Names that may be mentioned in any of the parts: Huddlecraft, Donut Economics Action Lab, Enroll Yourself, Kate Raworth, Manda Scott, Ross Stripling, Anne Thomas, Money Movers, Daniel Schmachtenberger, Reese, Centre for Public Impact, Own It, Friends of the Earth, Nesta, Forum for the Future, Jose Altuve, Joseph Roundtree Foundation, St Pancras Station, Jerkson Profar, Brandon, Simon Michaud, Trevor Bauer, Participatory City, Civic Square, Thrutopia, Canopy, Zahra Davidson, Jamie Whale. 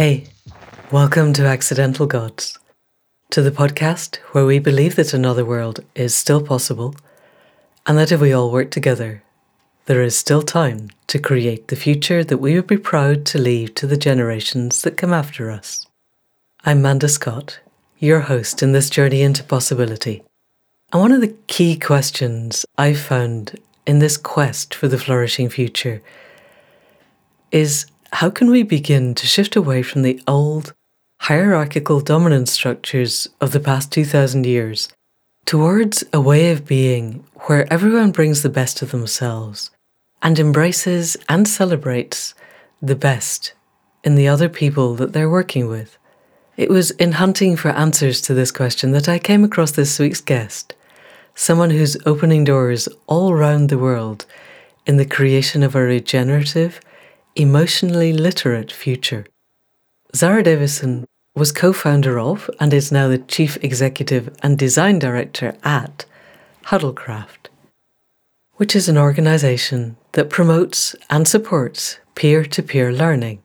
Hey, welcome to Accidental Gods, to the podcast where we believe that another world is still possible, and that if we all work together, there is still time to create the future that we would be proud to leave to the generations that come after us. I'm Manda Scott, your host in this journey into possibility. And one of the key questions I've found in this quest for the flourishing future is how can we begin to shift away from the old, hierarchical dominance structures of the past 2,000 years towards a way of being where everyone brings the best of themselves and embraces and celebrates the best in the other people that they're working with. It was in hunting for answers to this question that I came across this week's guest, someone who's opening doors all around the world in the creation of a regenerative, emotionally literate future. Zahra Davidson was co-founder of and is now the Chief Executive and Design Director at Huddlecraft, which is an organisation that promotes and supports peer-to-peer learning.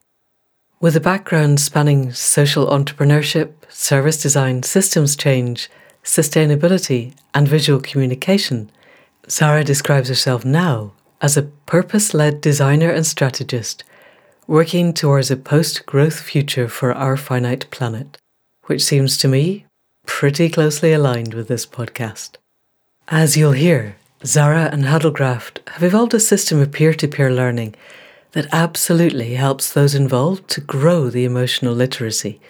With a background spanning social entrepreneurship, service design, systems change, sustainability, and visual communication, Zahra describes herself now as a purpose-led designer and strategist working towards a post-growth future for our finite planet, which seems to me pretty closely aligned with this podcast. As you'll hear, Zahra and Huddlecraft have evolved a system of peer-to-peer learning that absolutely helps those involved to grow the emotional literacy,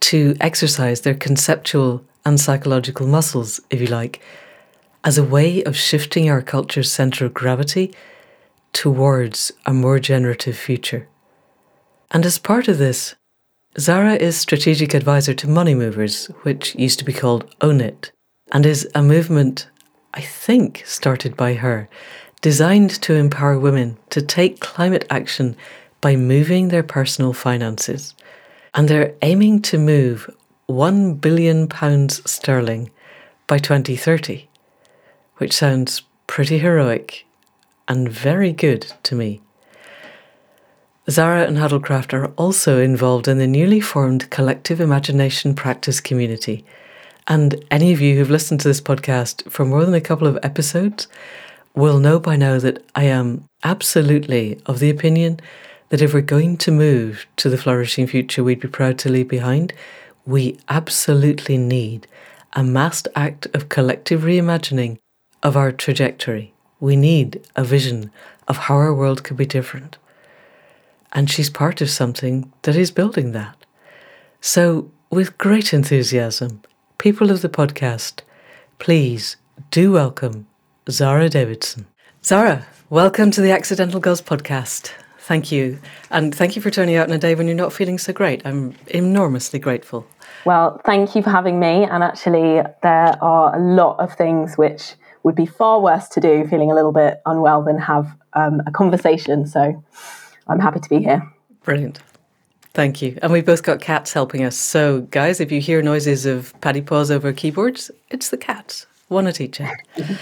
to exercise their conceptual and psychological muscles, if you like, as a way of shifting our culture's centre of gravity towards a more generative future. And as part of this, Zahra is strategic advisor to Money Movers, which used to be called Own It, and is a movement, I think, started by her, designed to empower women to take climate action by moving their personal finances. And they're aiming to move £1 billion by 2030, which sounds pretty heroic and very good to me. Zahra and Huddlecraft are also involved in the newly formed Collective Imagination Practice Community. And any of you who've listened to this podcast for more than a couple of episodes will know by now that I am absolutely of the opinion that if we're going to move to the flourishing future we'd be proud to leave behind, we absolutely need a massed act of collective reimagining of our trajectory. We need a vision of how our world could be different. And she's part of something that is building that. So, with great enthusiasm, people of the podcast, please do welcome Zahra Davidson. Zahra, welcome to the Accidental Gods podcast. Thank you. And thank you for turning out on a day when you're not feeling so great. I'm enormously grateful. Well, thank you for having me. And actually, there are a lot of things which would be far worse to do feeling a little bit unwell than have a conversation. So I'm happy to be here. Brilliant. Thank you. And we've both got cats helping us. So guys, if you hear noises of paddy paws over keyboards, it's the cats. One at each end.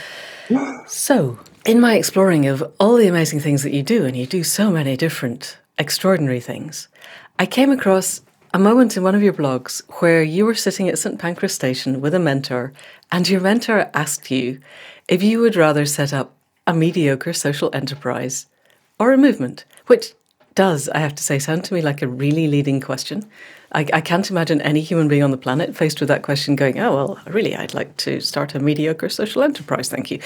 So, in my exploring of all the amazing things that you do, and you do so many different extraordinary things, I came across a moment in one of your blogs where you were sitting at St Pancras Station with a mentor, and your mentor asked you if you would rather set up a mediocre social enterprise or a movement, which does, I have to say, sound to me like a really leading question. I can't imagine any human being on the planet faced with that question going, oh, well, really, I'd like to start a mediocre social enterprise, thank you.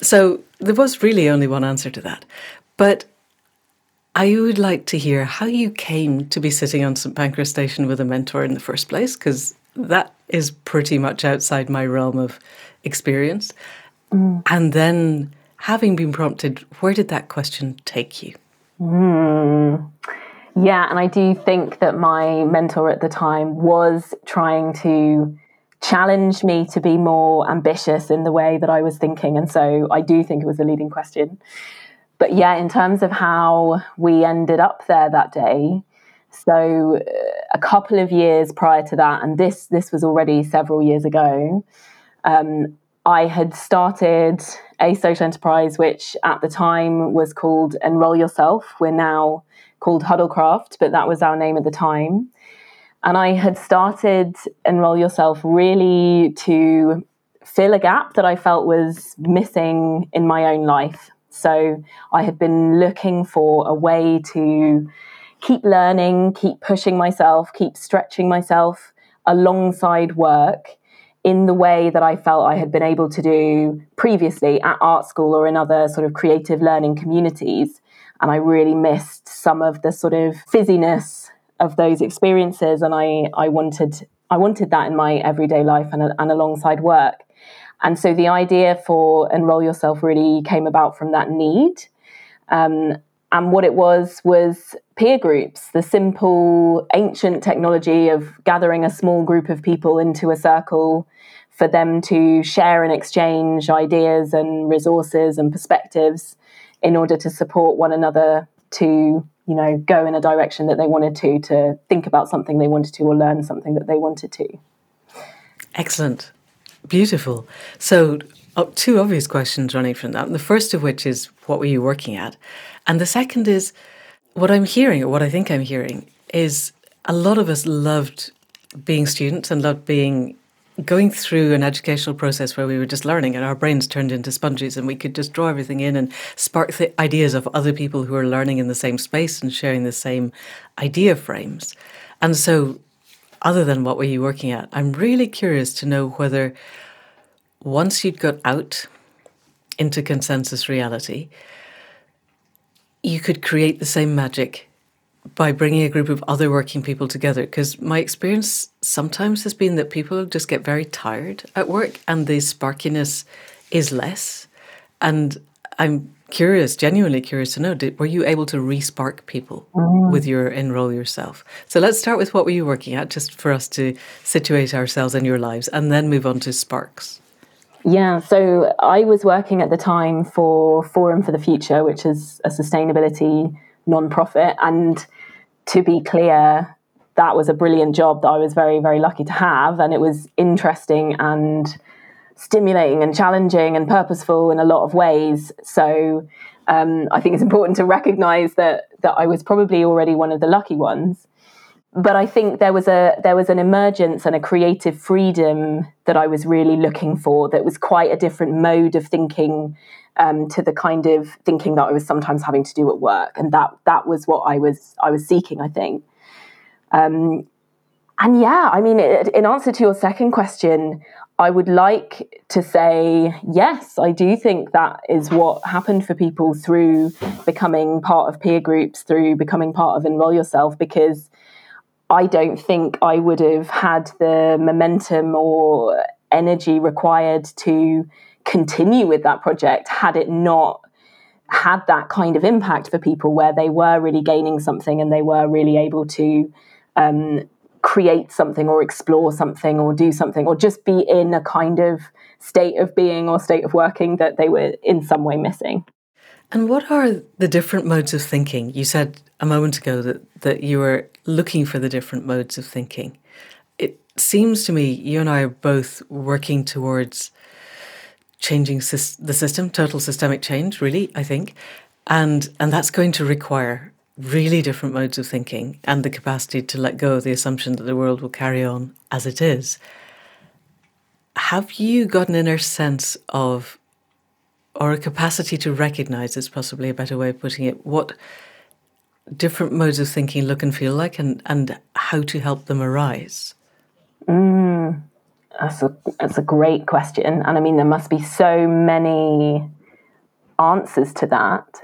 So there was really only one answer to that. But I would like to hear how you came to be sitting on St Pancras Station with a mentor in the first place, because that is pretty much outside my realm of experience. And then, having been prompted, where did that question take you? Yeah, and I do think that my mentor at the time was trying to challenge me to be more ambitious in the way that I was thinking. And so I do think it was a leading question. But yeah, in terms of how we ended up there that day, so a couple of years prior to that, and this was already several years ago, I had started a social enterprise, which at the time was called Enroll Yourself. We're now called Huddlecraft, but that was our name at the time. And I had started Enroll Yourself really to fill a gap that I felt was missing in my own life. So I had been looking for a way to keep learning, keep pushing myself, keep stretching myself alongside work in the way that I felt I had been able to do previously at art school or in other sort of creative learning communities. And I really missed some of the sort of fizziness of those experiences, and I wanted that in my everyday life and alongside work. And so the idea for Enroll Yourself really came about from that need. And what it was peer groups, the simple ancient technology of gathering a small group of people into a circle for them to share and exchange ideas and resources and perspectives in order to support one another to, you know, go in a direction that they wanted to think about something they wanted to, or learn something that they wanted to. Excellent. Beautiful. So two obvious questions running from that. The first of which is, what were you working at? And the second is, what I'm hearing, or what I think I'm hearing, is a lot of us loved being students and loved going through an educational process where we were just learning and our brains turned into sponges and we could just draw everything in and spark the ideas of other people who are learning in the same space and sharing the same idea frames. And so, other than what were you working at, I'm really curious to know whether once you'd got out into consensus reality, you could create the same magic by bringing a group of other working people together. Because my experience sometimes has been that people just get very tired at work and the sparkiness is less. And I'm curious, genuinely curious to know, were you able to re-spark people with your Enroll Yourself? So let's start with, what were you working at, just for us to situate ourselves in your lives, and then move on to sparks. Yeah, so I was working at the time for Forum for the Future, which is a sustainability non-profit. And to be clear, that was a brilliant job that I was very, very lucky to have. And it was interesting and stimulating and challenging and purposeful in a lot of ways. So I think it's important to recognise that I was probably already one of the lucky ones. But I think there was an emergence and a creative freedom that I was really looking for, that was quite a different mode of thinking to the kind of thinking that I was sometimes having to do at work. And that was what I was seeking, I think. And yeah, I mean, in answer to your second question, I would like to say, yes, I do think that is what happened for people through becoming part of peer groups, through becoming part of Enroll Yourself, because I don't think I would have had the momentum or energy required to continue with that project had it not had that kind of impact for people, where they were really gaining something and they were really able to create something or explore something or do something, or just be in a kind of state of being or state of working that they were in some way missing. And what are the different modes of thinking? You said a moment ago that you were looking for the different modes of thinking. It seems to me you and I are both working towards changing the system, total systemic change, really, I think. And that's going to require really different modes of thinking and the capacity to let go of the assumption that the world will carry on as it is. Have you got an inner sense of, or a capacity to recognise, is possibly a better way of putting it, what different modes of thinking look and feel like, and how to help them arise? That's a great question. And I mean, there must be so many answers to that.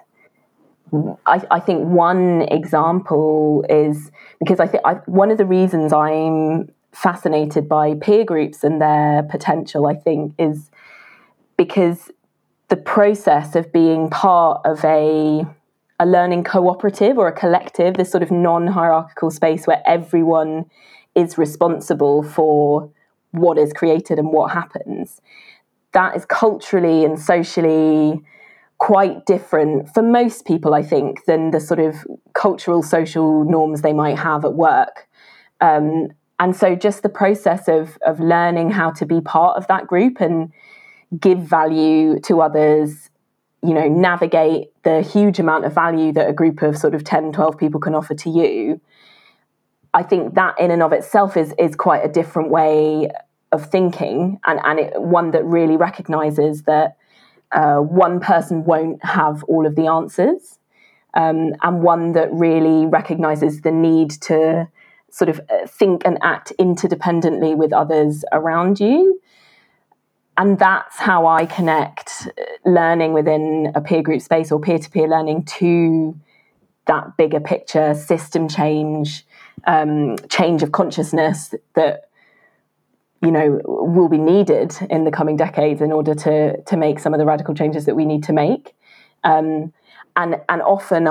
I think one example is, because I think one of the reasons I'm fascinated by peer groups and their potential, I think, is because the process of being part of a learning cooperative or a collective, this sort of non-hierarchical space where everyone is responsible for what is created and what happens, that is culturally and socially quite different for most people, I think, than the sort of cultural, social norms they might have at work. And so just the process of learning how to be part of that group and give value to others, you know, navigate the huge amount of value that a group of sort of 10, 12 people can offer to you, I think that in and of itself is quite a different way of thinking, and it, one that really recognises that one person won't have all of the answers, and one that really recognises the need to sort of think and act interdependently with others around you. And that's how I connect learning within a peer group space or peer-to-peer learning to that bigger picture, system change, change of consciousness that, you know, will be needed in the coming decades in order to make some of the radical changes that we need to make. And often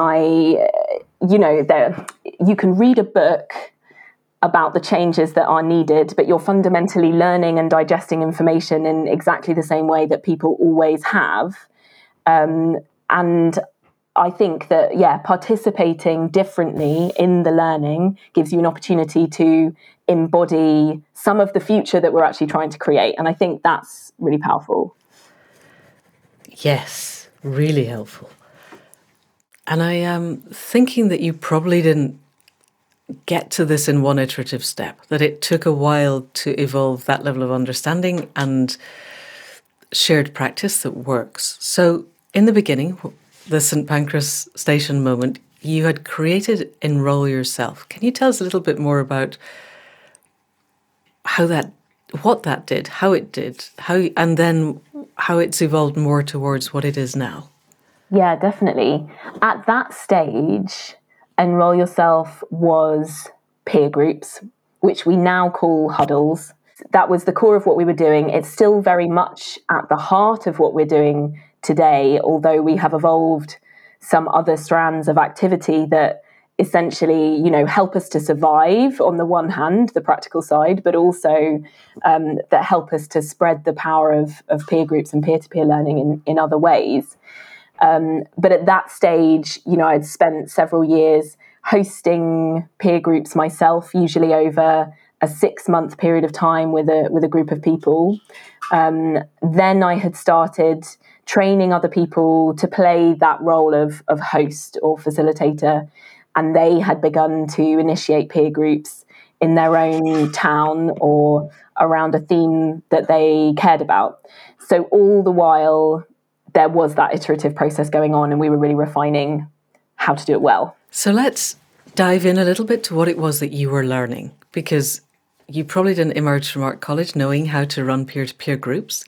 you can read a book about the changes that are needed, but you're fundamentally learning and digesting information in exactly the same way that people always have. And I think that, participating differently in the learning gives you an opportunity to embody some of the future that we're actually trying to create. And I think that's really powerful. Yes, really helpful. And I am thinking that you probably didn't get to this in one iterative step, that it took a while to evolve that level of understanding and shared practice that works. So in the beginning, the St Pancras Station moment, you had created Enroll Yourself. Can you tell us a little bit more about how it's evolved more towards what it is now? Yeah, definitely. At that stage, Enroll Yourself was peer groups, which we now call huddles. That was the core of what we were doing. It's still very much at the heart of what we're doing today, although we have evolved some other strands of activity that essentially, you know, help us to survive on the one hand, the practical side, but also that help us to spread the power of peer groups and peer-to-peer learning in other ways. But at that stage, you know, I'd spent several years hosting peer groups myself, usually over a 6-month period of time with a group of people. Then I had started training other people to play that role of host or facilitator, and they had begun to initiate peer groups in their own town or around a theme that they cared about. So all the while, there was that iterative process going on, and we were really refining how to do it well. So let's dive in a little bit to what it was that you were learning, because you probably didn't emerge from art college knowing how to run peer-to-peer groups.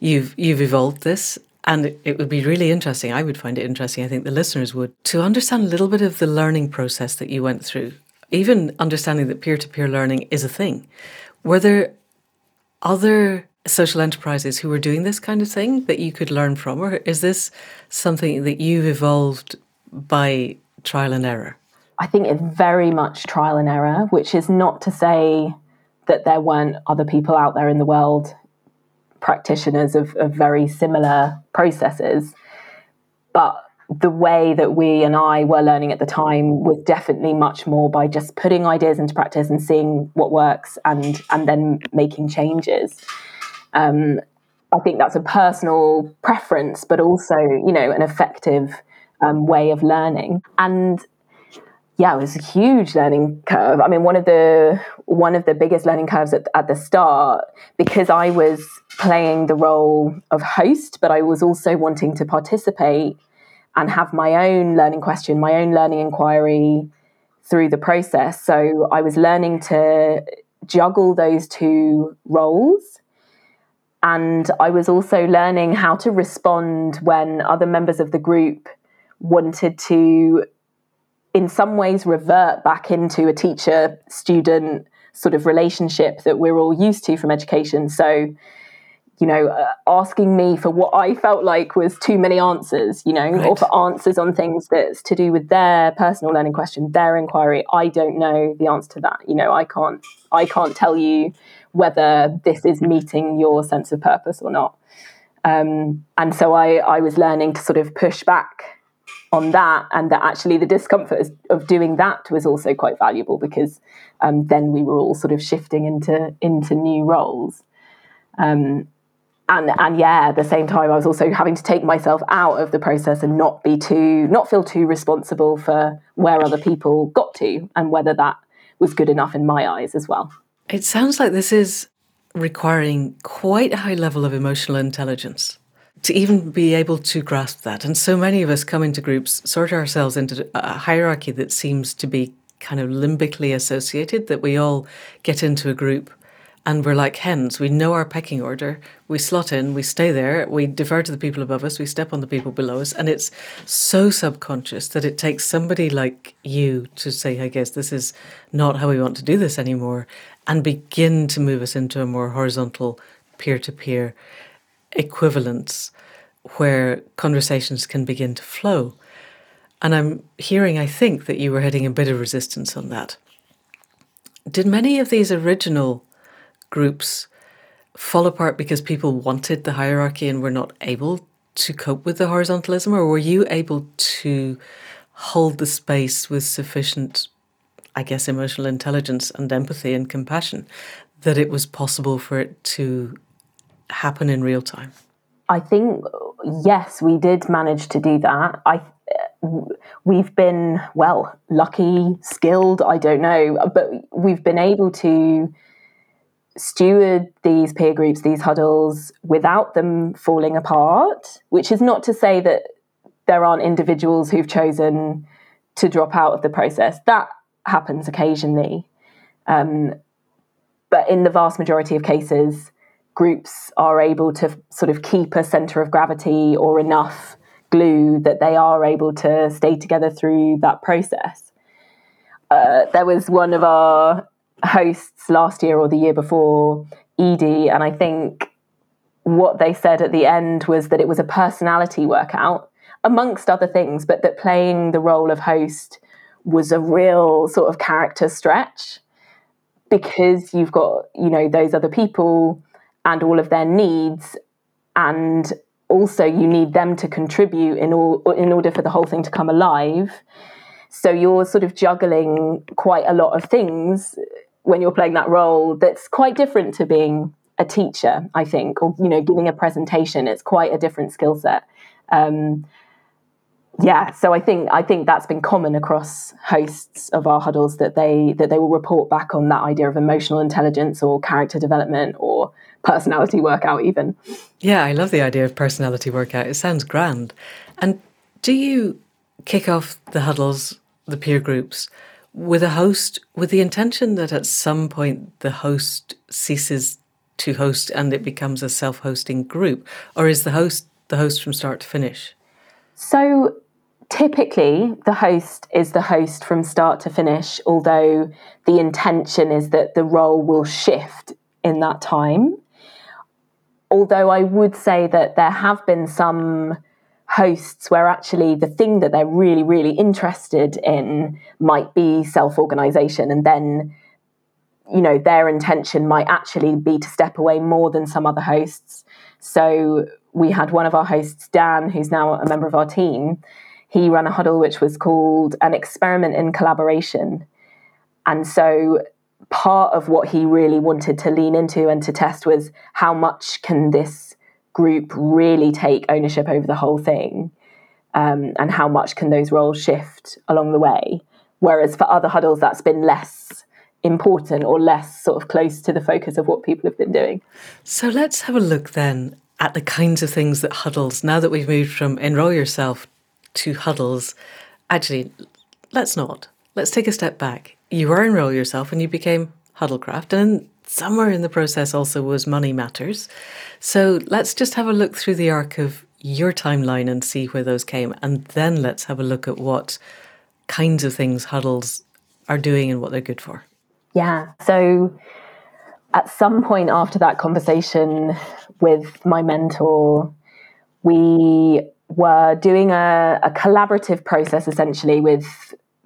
You've evolved this, and it would be really interesting. I would find it interesting, I think the listeners would, to understand a little bit of the learning process that you went through, even understanding that peer-to-peer learning is a thing. Were there other social enterprises who were doing this kind of thing that you could learn from, or is this something that you've evolved by trial and error? I think it's very much trial and error, which is not to say that there weren't other people out there in the world, practitioners of very similar processes, but the way that we and I were learning at the time was definitely much more by just putting ideas into practice and seeing what works and then making changes. I think that's a personal preference, but also, you know, an effective way of learning. And yeah, it was a huge learning curve. I mean, one of the biggest learning curves at the start, because I was playing the role of host, but I was also wanting to participate and have my own learning question, my own learning inquiry through the process. So I was learning to juggle those two roles. And I was also learning how to respond when other members of the group wanted to, in some ways, revert back into a teacher-student sort of relationship that we're all used to from education. So, you know, asking me for what I felt like was too many answers, you know, right, or for answers on things that's to do with their personal learning question, their inquiry. I don't know the answer to that. You know, I can't tell you whether this is meeting your sense of purpose or not. And so I was learning to sort of push back on that, and that actually the discomfort of doing that was also quite valuable, because then we were all sort of shifting into new roles. And yeah, at the same time, I was also having to take myself out of the process and not feel too responsible for where other people got to and whether that was good enough in my eyes as well. It sounds like this is requiring quite a high level of emotional intelligence to even be able to grasp that. And so many of us come into groups, sort ourselves into a hierarchy that seems to be kind of limbically associated, that we all get into a group and we're like hens. We know our pecking order. We slot in, we stay there, we defer to the people above us, we step on the people below us. And it's so subconscious that it takes somebody like you to say, I guess this is not how we want to do this anymore, and begin to move us into a more horizontal peer-to-peer equivalence where conversations can begin to flow. And I'm hearing, I think, that you were hitting a bit of resistance on that. Did many of these original groups fall apart because people wanted the hierarchy and were not able to cope with the horizontalism, or were you able to hold the space with sufficient, I guess, emotional intelligence and empathy and compassion that it was possible for it to happen in real time? I think, yes, we did manage to do that. We've been, well, lucky, skilled, I don't know, but we've been able to steward these peer groups, these huddles, without them falling apart, which is not to say that there aren't individuals who've chosen to drop out of the process. That happens occasionally. But in the vast majority of cases, groups are able to sort of keep a centre of gravity or enough glue that they are able to stay together through that process. There was one of our hosts last year or the year before, Edie, and I think what they said at the end was that it was a personality workout, amongst other things, but that playing the role of host was a real sort of character stretch, because you've got, you know, those other people and all of their needs, and also you need them to contribute in order for the whole thing to come alive. So you're sort of juggling quite a lot of things when you're playing that role. That's quite different to being a teacher, I think, or, you know, giving a presentation. It's quite a different skill set. So I think that's been common across hosts of our huddles, that they will report back on that idea of emotional intelligence or character development or personality workout even. Yeah, I love the idea of personality workout. It sounds grand. And do you kick off the huddles, the peer groups, with a host, with the intention that at some point the host ceases to host and it becomes a self-hosting group? Or is the host from start to finish? So typically the host is the host from start to finish, although the intention is that the role will shift in that time. Although I would say that there have been some hosts where actually the thing that they're really, really interested in might be self-organisation, and then, you know, their intention might actually be to step away more than some other hosts. So we had one of our hosts, Dan, who's now a member of our team. He ran a huddle which was called An Experiment in Collaboration. And so part of what he really wanted to lean into and to test was, how much can this group really take ownership over the whole thing, and how much can those roles shift along the way? Whereas for other huddles, that's been less important or less sort of close to the focus of what people have been doing. So let's have a look then at the kinds of things that huddles, now that we've moved from Enroll Yourself to huddles, actually, let's not. Let's take a step back. You were Enroll Yourself and you became Huddlecraft, and somewhere in the process also was Money Matters. So let's just have a look through the arc of your timeline and see where those came. And then let's have a look at what kinds of things huddles are doing and what they're good for. Yeah. So at some point after that conversation with my mentor, we were doing a collaborative process essentially with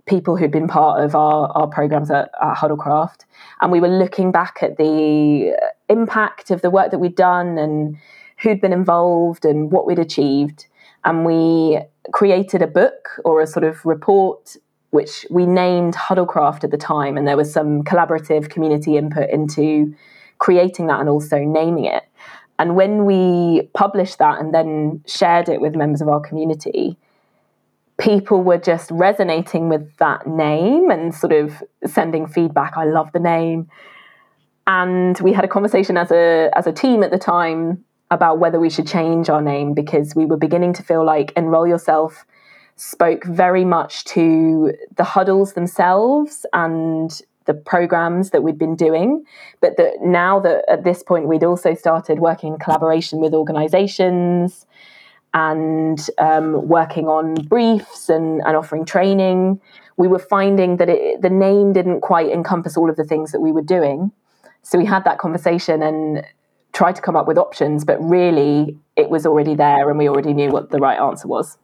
people who'd been part of our programmes at Huddlecraft. And we were looking back at the impact of the work that we'd done and who'd been involved and what we'd achieved. And we created a book or a sort of report, which we named Huddlecraft at the time. And there was some collaborative community input into creating that and also naming it. And when we published that and then shared it with members of our community, people were just resonating with that name and sort of sending feedback. I love the name. And we had a conversation as a team at the time about whether we should change our name, because we were beginning to feel like Enroll Yourself spoke very much to the huddles themselves and the programs that we'd been doing, but that now that at this point we'd also started working in collaboration with organisations and working on briefs and offering training, we were finding that the name didn't quite encompass all of the things that we were doing. So we had that conversation and tried to come up with options, but really it was already there and we already knew what the right answer was.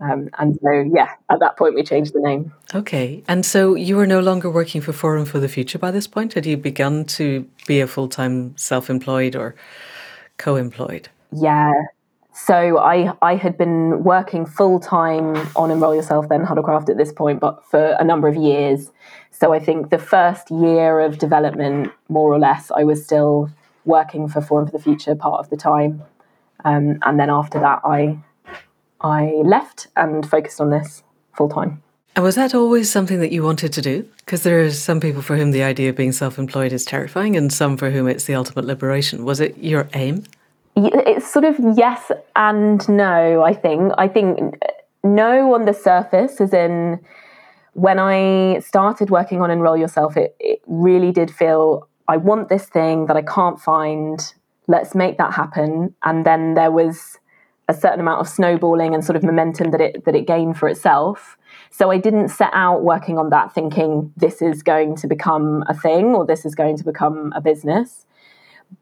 And so, yeah, at that point, we changed the name. Okay. And so you were no longer working for Forum for the Future by this point? Had you begun to be a full-time self-employed or co-employed? Yeah. So I had been working full-time on Enroll Yourself, then Huddlecraft at this point, but for a number of years. So I think the first year of development, more or less, I was still working for Forum for the Future part of the time. And then after that, I left and focused on this full time. And was that always something that you wanted to do? Because there are some people for whom the idea of being self-employed is terrifying and some for whom it's the ultimate liberation. Was it your aim? It's sort of yes and no, I think. I think no on the surface, as in when I started working on Enroll Yourself, it really did feel, I want this thing that I can't find. Let's make that happen. And then there was a certain amount of snowballing and sort of momentum that it gained for itself. So I didn't set out working on that thinking this is going to become a thing or this is going to become a business.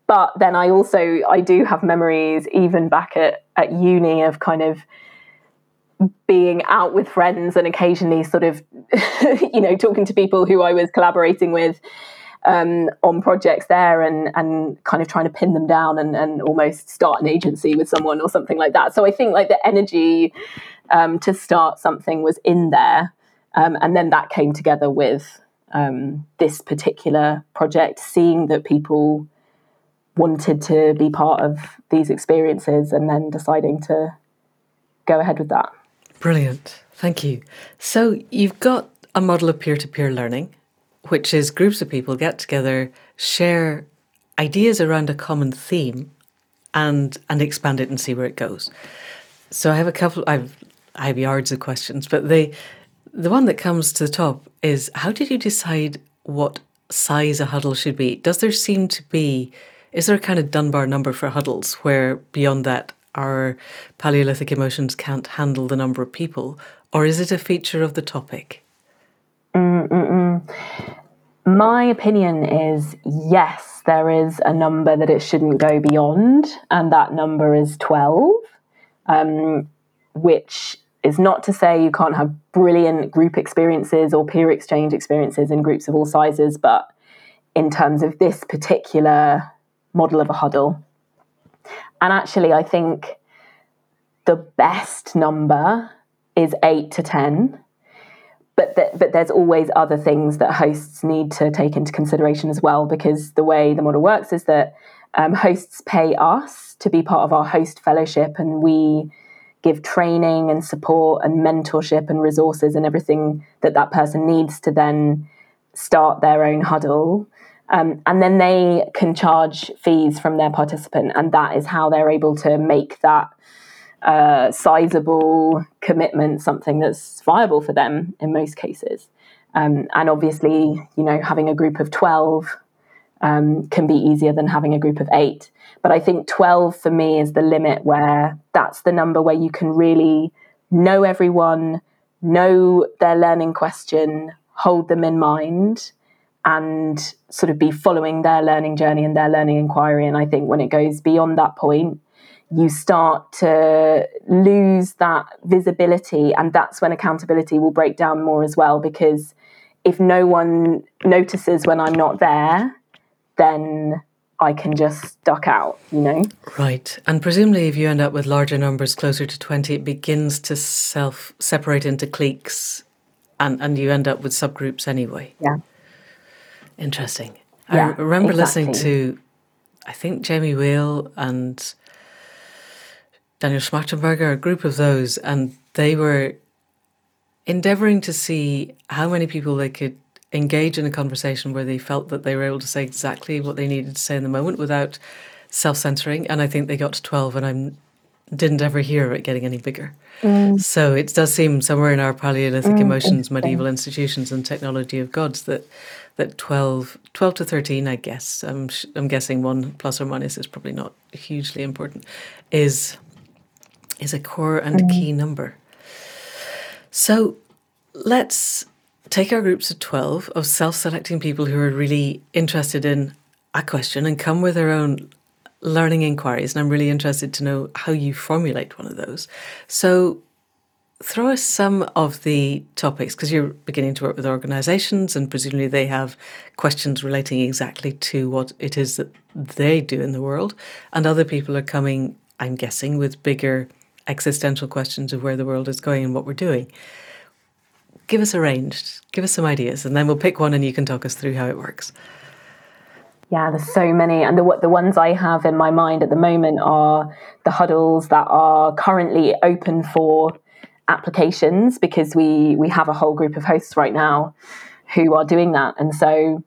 But then I do have memories even back at uni of kind of being out with friends and occasionally sort of, talking to people who I was collaborating with on projects there and kind of trying to pin them down and almost start an agency with someone or something like that. So I think like the energy to start something was in there. And then that came together with this particular project, seeing that people wanted to be part of these experiences and then deciding to go ahead with that. Brilliant. Thank you. So you've got a model of peer-to-peer learning, which is groups of people get together, share ideas around a common theme and expand it and see where it goes. So I have yards of questions, but the one that comes to the top is, how did you decide what size a huddle should be? Is there a kind of Dunbar number for huddles where beyond that our Paleolithic emotions can't handle the number of people, or is it a feature of the topic? My opinion is yes, there is a number that it shouldn't go beyond, and that number is 12, which is not to say you can't have brilliant group experiences or peer exchange experiences in groups of all sizes, but in terms of this particular model of a huddle. And actually, I think the best number is 8 to 10. But there's always other things that hosts need to take into consideration as well, because the way the model works is that hosts pay us to be part of our host fellowship, and we give training and support and mentorship and resources and everything that person needs to then start their own huddle. And then they can charge fees from their participant, and that is how they're able to make that sizable commitment something that's viable for them in most cases. And obviously, having a group of 12 can be easier than having a group of 8. But I think 12 for me is the limit, where that's the number where you can really know everyone, know their learning question, hold them in mind, and sort of be following their learning journey and their learning inquiry. And I think when it goes beyond that point, you start to lose that visibility, and that's when accountability will break down more as well, because if no one notices when I'm not there, then I can just duck out, Right. And presumably if you end up with larger numbers closer to 20, it begins to self-separate into cliques and you end up with subgroups anyway. Yeah. Interesting. Yeah, I remember listening to I think Jamie Whale and Daniel Schmachtenberger, a group of those, and they were endeavouring to see how many people they could engage in a conversation where they felt that they were able to say exactly what they needed to say in the moment without self-censoring. And I think they got to 12, and I didn't ever hear of it getting any bigger. So it does seem somewhere in our Paleolithic emotions, medieval institutions and technology of gods that 12 to 13, I guess, I'm guessing one plus or minus is probably not hugely important, is a core and key number. So let's take our groups of 12 of self-selecting people who are really interested in a question and come with their own learning inquiries. And I'm really interested to know how you formulate one of those. So throw us some of the topics, because you're beginning to work with organisations and presumably they have questions relating exactly to what it is that they do in the world. And other people are coming, I'm guessing, with bigger existential questions of where the world is going and what we're doing. Give us a range, give us some ideas, and then we'll pick one and you can talk us through how it works. Yeah, there's so many. And the ones I have in my mind at the moment are the huddles that are currently open for applications, because we have a whole group of hosts right now who are doing that. And so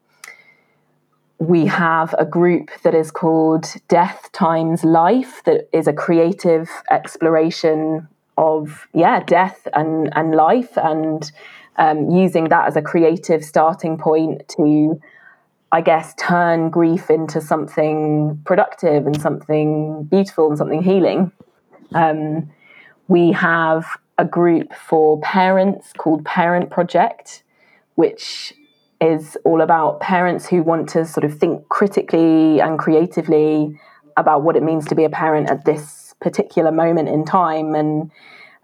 we have a group that is called Death Times Life, that is a creative exploration of death and life, and using that as a creative starting point to, I guess, turn grief into something productive and something beautiful and something healing. We have a group for parents called Parent Project, which is all about parents who want to sort of think critically and creatively about what it means to be a parent at this particular moment in time,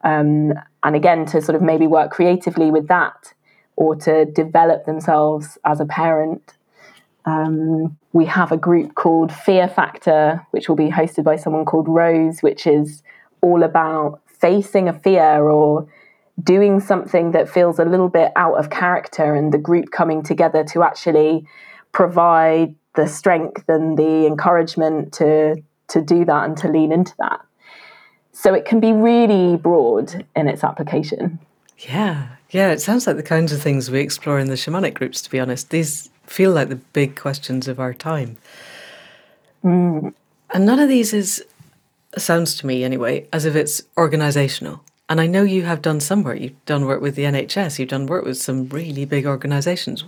and again to sort of maybe work creatively with that or to develop themselves as a parent. We have a group called Fear Factor, which will be hosted by someone called Rose, which is all about facing a fear or doing something that feels a little bit out of character, and the group coming together to actually provide the strength and the encouragement to do that and to lean into that. So it can be really broad in its application. Yeah, it sounds like the kinds of things we explore in the shamanic groups, to be honest. These feel like the big questions of our time. And none of these sounds to me anyway, as if it's organisational. And I know you have done some work. You've done work with the NHS. You've done work with some really big organisations.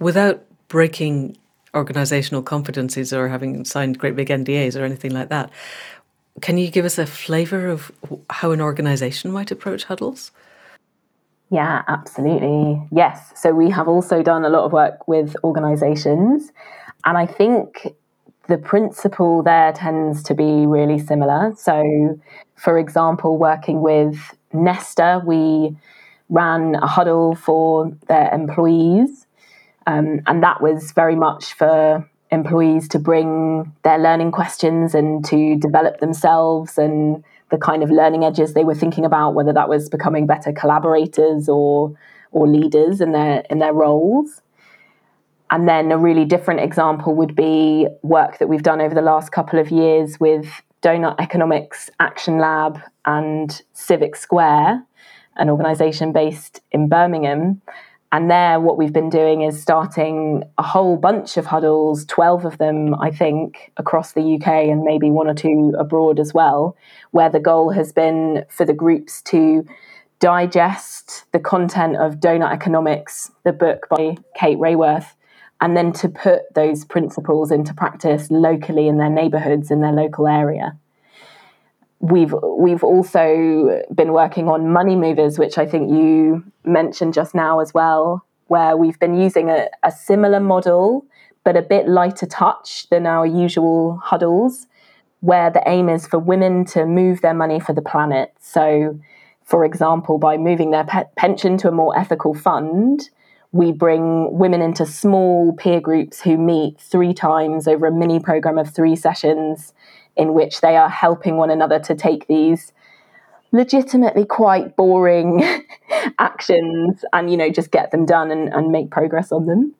Without breaking organisational competencies or having signed great big NDAs or anything like that, can you give us a flavour of how an organisation might approach huddles? Yeah, absolutely. Yes. So we have also done a lot of work with organisations. And I think the principle there tends to be really similar. So, for example, working with Nesta, we ran a huddle for their employees. And that was very much for employees to bring their learning questions and to develop themselves and the kind of learning edges they were thinking about, whether that was becoming better collaborators or leaders in their roles. And then a really different example would be work that we've done over the last couple of years with Donut Economics Action Lab and Civic Square, an organisation based in Birmingham. And there what we've been doing is starting a whole bunch of huddles, 12 of them, I think, across the UK and maybe one or two abroad as well, where the goal has been for the groups to digest the content of Donut Economics, the book by Kate Raworth, and then to put those principles into practice locally in their neighbourhoods, in their local area. We've also been working on Money Movers, which I think you mentioned just now as well, where we've been using a similar model, but a bit lighter touch than our usual huddles, where the aim is for women to move their money for the planet. So, for example, by moving their pension to a more ethical fund, we bring women into small peer groups who meet 3 times over a mini programme of 3 sessions in which they are helping one another to take these legitimately quite boring actions and, just get them done and make progress on them.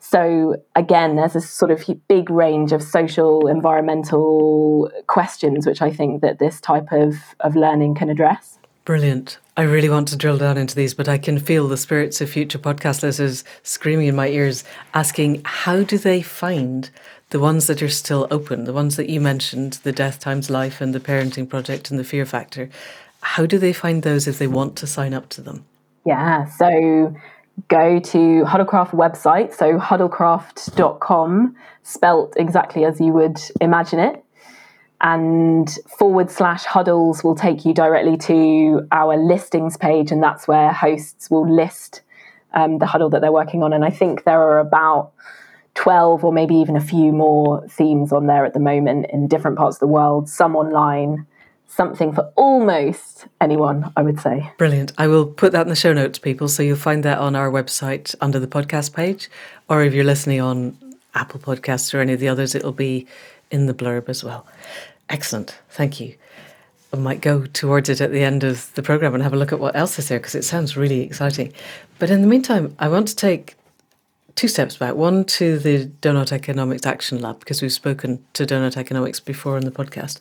So again, there's a sort of big range of social, environmental questions, which I think that this type of learning can address. Brilliant. I really want to drill down into these, but I can feel the spirits of future podcast listeners screaming in my ears, asking how do they find the ones that are still open, the ones that you mentioned, the Death Times Life and the Parenting Project and the Fear Factor. How do they find those if they want to sign up to them? Yeah, so go to Huddlecraft website, so huddlecraft.com, spelt exactly as you would imagine it, and /huddles will take you directly to our listings page, and that's where hosts will list the huddle that they're working on. And I think there are about 12 or maybe even a few more themes on there at the moment in different parts of the world, some online. Something for almost anyone, I would say. Brilliant. I will put that in the show notes, people. So you'll find that on our website under the podcast page. Or if you're listening on Apple Podcasts or any of the others, it'll be in the blurb as well. Excellent. Thank you. I might go towards it at the end of the programme and have a look at what else is there, because it sounds really exciting. But in the meantime, I want to take two steps back. One to the Donut Economics Action Lab, because we've spoken to Donut Economics before on the podcast.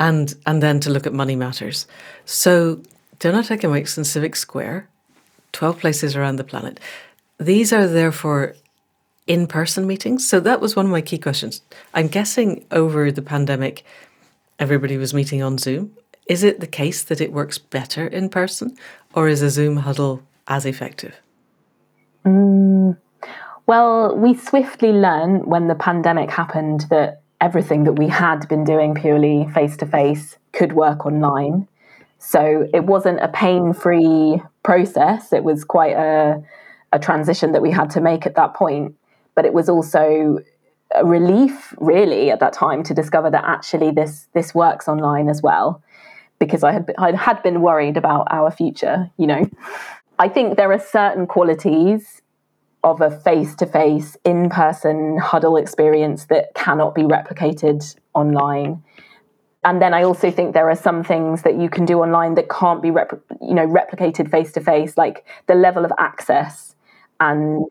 And then to look at money matters. So Donut Economics and Civic Square, 12 places around the planet. These are therefore in-person meetings. So that was one of my key questions. I'm guessing over the pandemic, everybody was meeting on Zoom. Is it the case that it works better in person, or is a Zoom huddle as effective? Well, we swiftly learned when the pandemic happened that everything that we had been doing purely face-to-face could work online. So it wasn't a pain-free process. It was quite a transition that we had to make at that point. But it was also a relief, really, at that time to discover that actually this works online as well, because I had been worried about our future, you know. I think there are certain qualities of a face-to-face, in-person huddle experience that cannot be replicated online. And then I also think there are some things that you can do online that can't be replicated face-to-face, like the level of access and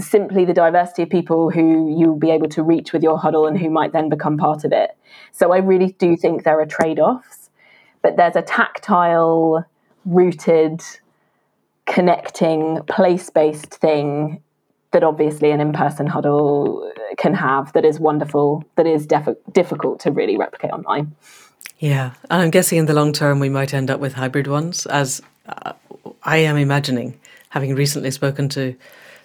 simply the diversity of people who you'll be able to reach with your huddle and who might then become part of it. So I really do think there are trade-offs, but there's a tactile, rooted, connecting, place-based thing that obviously an in-person huddle can have that is wonderful, that is difficult to really replicate online. Yeah, and I'm guessing in the long term we might end up with hybrid ones, as I am imagining, having recently spoken to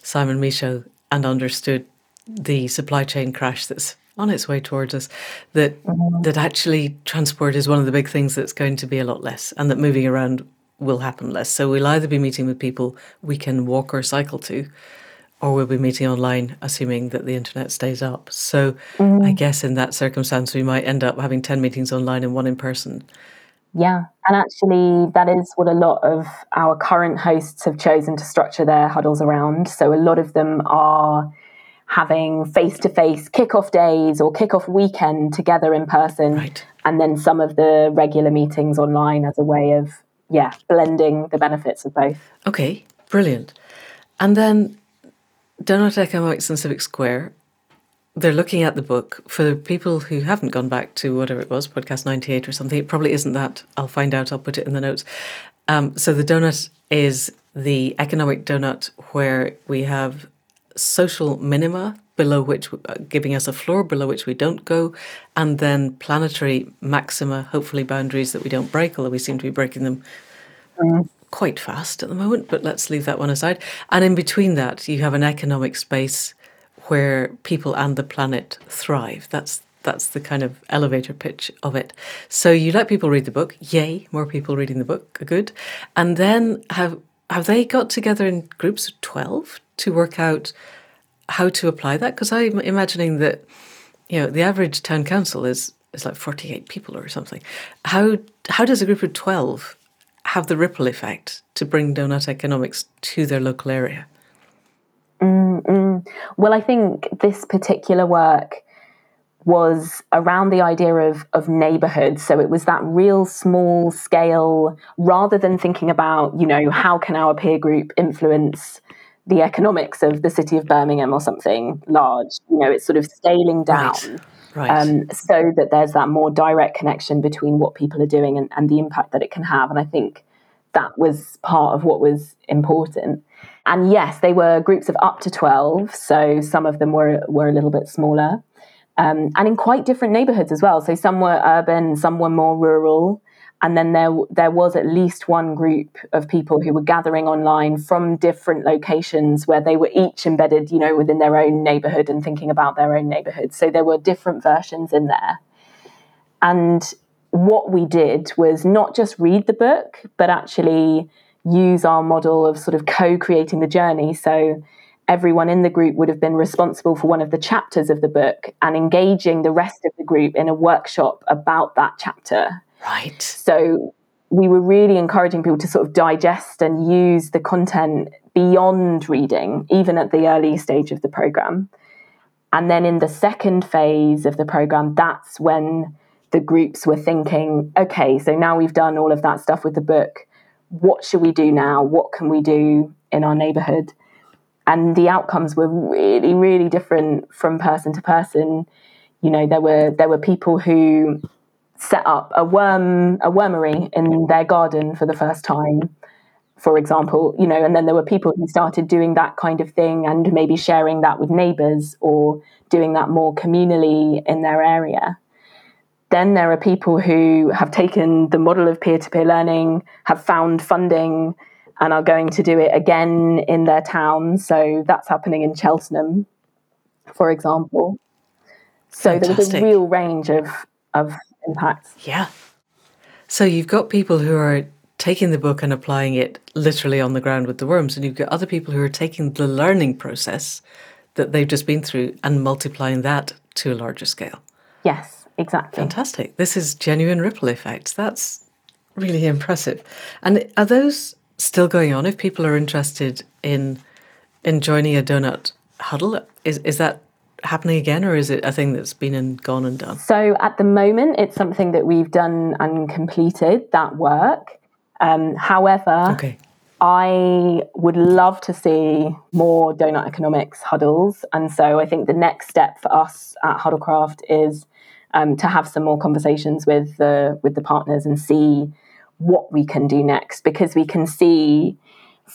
Simon Michaud and understood the supply chain crash that's on its way towards us, that actually transport is one of the big things that's going to be a lot less, and that moving around will happen less. So we'll either be meeting with people we can walk or cycle to, or we'll be meeting online, assuming that the internet stays up. So I guess in that circumstance, we might end up having 10 meetings online and one in person. Yeah. And actually, that is what a lot of our current hosts have chosen to structure their huddles around. So a lot of them are having face-to-face kick-off days or kick-off weekend together in person. Right. And then some of the regular meetings online as a way of blending the benefits of both. Okay, brilliant. And then Donut Economics and Civic Square, they're looking at the book. For people who haven't gone back to whatever it was, podcast 98 or something, it probably isn't that. I'll find out, I'll put it in the notes. So the donut is the economic donut, where we have social minima below which, giving us a floor below which we don't go, and then planetary maxima, hopefully boundaries that we don't break, although we seem to be breaking them quite fast at the moment, but let's leave that one aside. And in between that, you have an economic space where people and the planet thrive. That's the kind of elevator pitch of it. So you let people read the book. Yay, more people reading the book. Good. And then have they got together in groups of 12 to work out how to apply that? Because I'm imagining that, you know, the average town council is like 48 people or something. How does a group of 12 have the ripple effect to bring Donut Economics to their local area? Well, I think this particular work was around the idea of neighbourhoods. So it was that real small scale, rather than thinking about, you know, how can our peer group influence the economics of the city of Birmingham or something large. You know, it's sort of scaling down. Right. So that there's that more direct connection between what people are doing and the impact that it can have. And I think that was part of what was important. And yes, they were groups of up to 12. So some of them were a little bit smaller, and in quite different neighbourhoods as well. So some were urban, some were more rural. And then there was at least one group of people who were gathering online from different locations where they were each embedded, you know, within their own neighbourhood and thinking about their own neighbourhood. So there were different versions in there. And what we did was not just read the book, but actually use our model of sort of co-creating the journey. So everyone in the group would have been responsible for one of the chapters of the book and engaging the rest of the group in a workshop about that chapter. Right. So we were really encouraging people to sort of digest and use the content beyond reading, even at the early stage of the programme. And then in the second phase of the programme, that's when the groups were thinking, okay, so now we've done all of that stuff with the book. What should we do now? What can we do in our neighbourhood? And the outcomes were really, really different from person to person. You know, there were people who set up a wormery in their garden for the first time, for example, you know, and then there were people who started doing that kind of thing and maybe sharing that with neighbours or doing that more communally in their area. Then there are people who have taken the model of peer-to-peer learning, have found funding and are going to do it again in their town. So that's happening in Cheltenham, for example. So Fantastic. There was a real range of impacts. Yeah. So you've got people who are taking the book and applying it literally on the ground with the worms, and you've got other people who are taking the learning process that they've just been through and multiplying that to a larger scale. Yes, exactly. Fantastic. This is genuine ripple effects. That's really impressive. And are those still going on if people are interested in joining a donut huddle? Is that happening again, or is it a thing that's been and gone and done? So at the moment, it's something that we've done and completed, that work. However, okay. I would love to see more donut economics huddles. And so I think the next step for us at Huddlecraft is to have some more conversations with the partners and see what we can do next, because we can see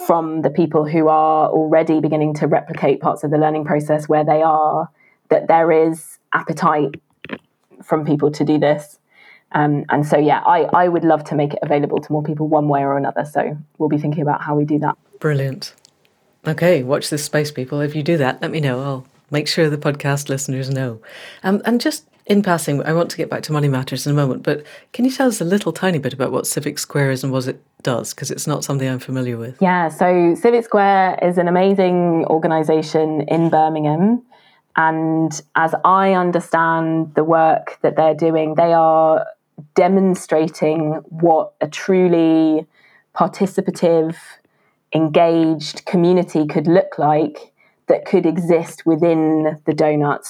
from the people who are already beginning to replicate parts of the learning process where they are, that there is appetite from people to do this. And so, yeah, I would love to make it available to more people one way or another. So we'll be thinking about how we do that. Brilliant. Okay, watch this space, people. If you do that, let me know. I'll make sure the podcast listeners know. And just in passing, I want to get back to Money Matters in a moment, but can you tell us a little tiny bit about what Civic Square is and what it does? Because it's not something I'm familiar with. Yeah, so Civic Square is an amazing organisation in Birmingham. And as I understand the work that they're doing, they are demonstrating what a truly participative, engaged community could look like that could exist within the donut.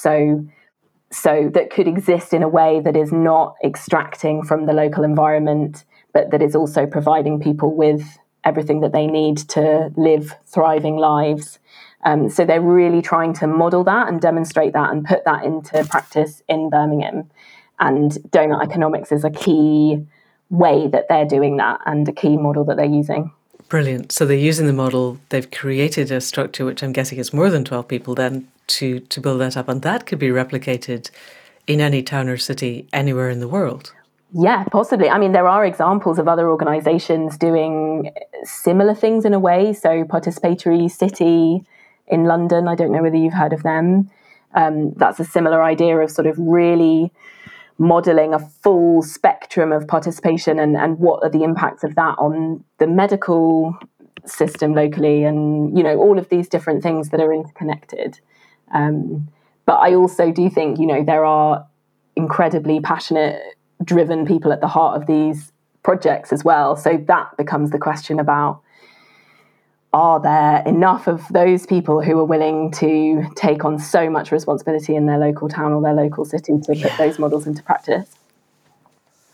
So that could exist in a way that is not extracting from the local environment, but that is also providing people with everything that they need to live thriving lives. So they're really trying to model that and demonstrate that and put that into practice in Birmingham. And donut economics is a key way that they're doing that and a key model that they're using. Brilliant. So they're using the model. They've created a structure, which I'm guessing is more than 12 people then, to build that up. And that could be replicated in any town or city anywhere in the world. Yeah, possibly. I mean, there are examples of other organisations doing similar things in a way. So Participatory City in London, I don't know whether you've heard of them. That's a similar idea of sort of really modelling a full spectrum of participation and what are the impacts of that on the medical system locally and, you know, all of these different things that are interconnected. But I also do think, you know, there are incredibly passionate, driven people at the heart of these projects as well. So that becomes the question about, are there enough of those people who are willing to take on so much responsibility in their local town or their local city to put those models into practice?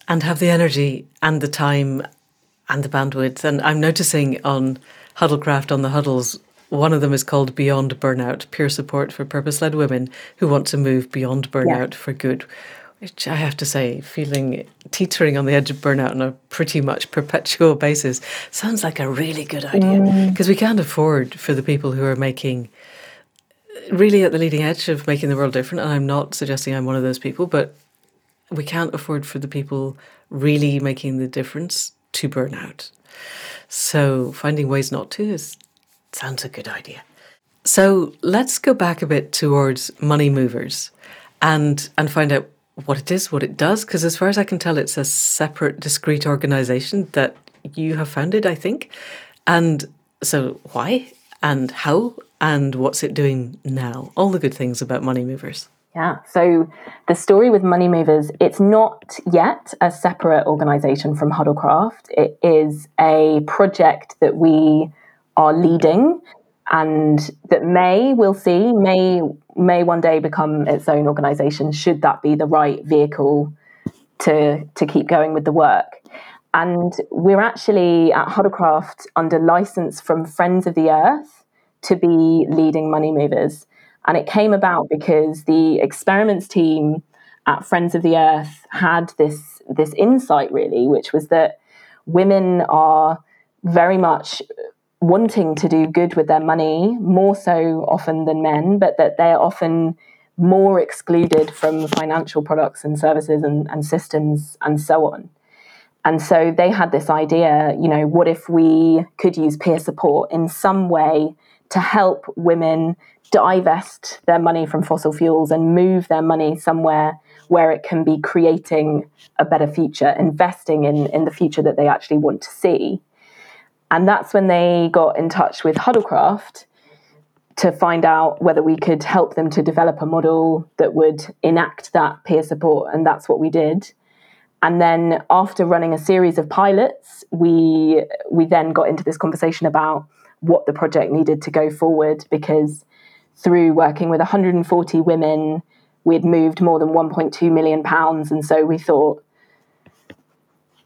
And have the energy and the time and the bandwidth. And I'm noticing on Huddlecraft, on the huddles, One of them is called Beyond Burnout, Peer Support for Purpose-Led Women Who Want to Move Beyond Burnout for Good, which I have to say, feeling teetering on the edge of burnout on a pretty much perpetual basis sounds like a really good idea, because we can't afford for the people who are making really at the leading edge of making the world different. And I'm not suggesting I'm one of those people, but we can't afford for the people really making the difference to burn out. So finding ways not to sounds a good idea. So let's go back a bit towards Money Movers and find out what it is, what it does, because as far as I can tell, it's a separate, discrete organisation that you have founded, I think. And so why and how and what's it doing now? All the good things about Money Movers. Yeah, so the story with Money Movers, it's not yet a separate organisation from Huddlecraft. It is a project that we are leading and that we'll see, may one day become its own organisation, should that be the right vehicle to keep going with the work. And we're actually at Huddlecraft under licence from Friends of the Earth to be leading Money Movers. And it came about because the experiments team at Friends of the Earth had this insight, really, which was that women are very much wanting to do good with their money, more so often than men, but that they're often more excluded from financial products and services and systems and so on. And so they had this idea, you know, what if we could use peer support in some way to help women divest their money from fossil fuels and move their money somewhere where it can be creating a better future, investing in the future that they actually want to see. And that's when they got in touch with Huddlecraft to find out whether we could help them to develop a model that would enact that peer support. And that's what we did. And then after running a series of pilots, we then got into this conversation about what the project needed to go forward, because through working with 140 women, we'd moved more than £1.2 million. And so we thought,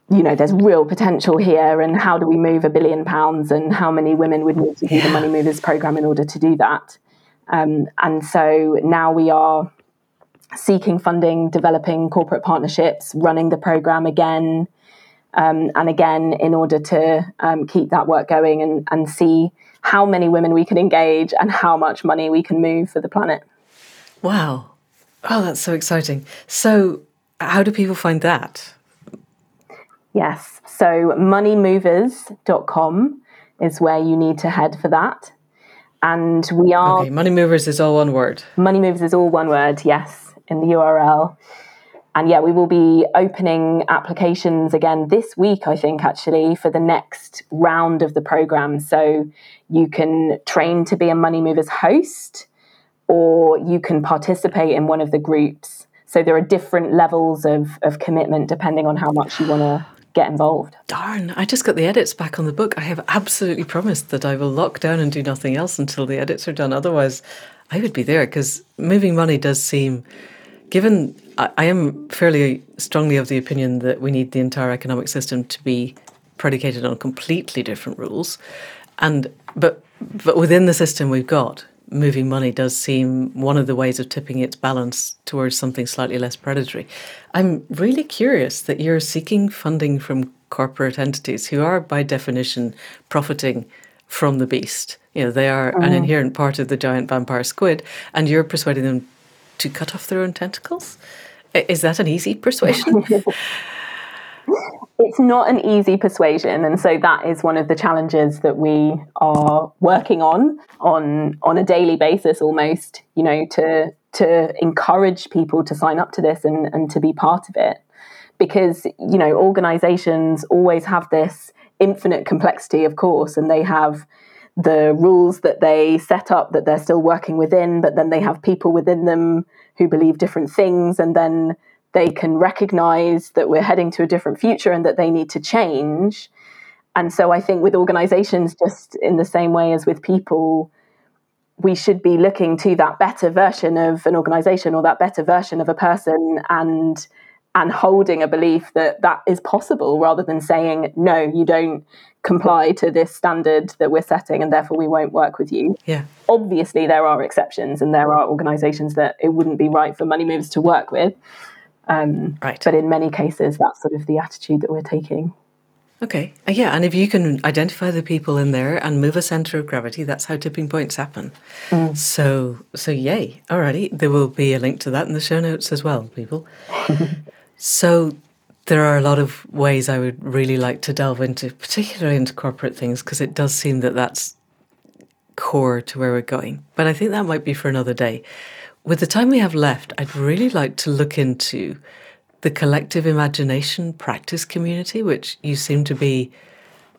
you know, there's real potential here. And how do we move £1 billion? And how many women would need to do the Money Movers programme in order to do that? And so now we are seeking funding, developing corporate partnerships, running the programme again and again in order to keep that work going and see how many women we can engage and how much money we can move for the planet. Wow. Oh, that's so exciting. So how do people find that? Yes. So moneymovers.com is where you need to head for that. And we are... Okay, Money Movers is all one word. Money Movers is all one word, yes, in the URL. And yeah, we will be opening applications again this week, I think, actually, for the next round of the programme. So you can train to be a Money Movers host, or you can participate in one of the groups. So there are different levels of commitment depending on how much you want to get involved. Darn, I just got the edits back on the book. I have absolutely promised that I will lock down and do nothing else until the edits are done. Otherwise, I would be there, because moving money does seem... Given, I am fairly strongly of the opinion that we need the entire economic system to be predicated on completely different rules, but within the system we've got, moving money does seem one of the ways of tipping its balance towards something slightly less predatory. I'm really curious that you're seeking funding from corporate entities who are, by definition, profiting from the beast. You know, they are an inherent part of the giant vampire squid, and you're persuading them to cut off their own tentacles? Is that an easy persuasion? It's not an easy persuasion. And so that is one of the challenges that we are working on a daily basis almost, you know, to encourage people to sign up to this and to be part of it. Because, you know, organisations always have this infinite complexity, of course, and they have the rules that they set up that they're still working within, but then they have people within them who believe different things, and then they can recognise that we're heading to a different future and that they need to change. And so I think with organisations, just in the same way as with people, we should be looking to that better version of an organisation or that better version of a person and and holding a belief that that is possible, rather than saying, no, you don't comply to this standard that we're setting and therefore we won't work with you. Yeah. Obviously, there are exceptions and there are organisations that it wouldn't be right for Money Movers to work with. Right. But in many cases, that's sort of the attitude that we're taking. Okay. Yeah. And if you can identify the people in there and move a centre of gravity, that's how tipping points happen. Mm. So yay. Alrighty. There will be a link to that in the show notes as well, people. So there are a lot of ways I would really like to delve into, particularly into corporate things, because it does seem that that's core to where we're going. But I think that might be for another day. With the time we have left, I'd really like to look into the Collective Imagination Practice Community, which you seem to be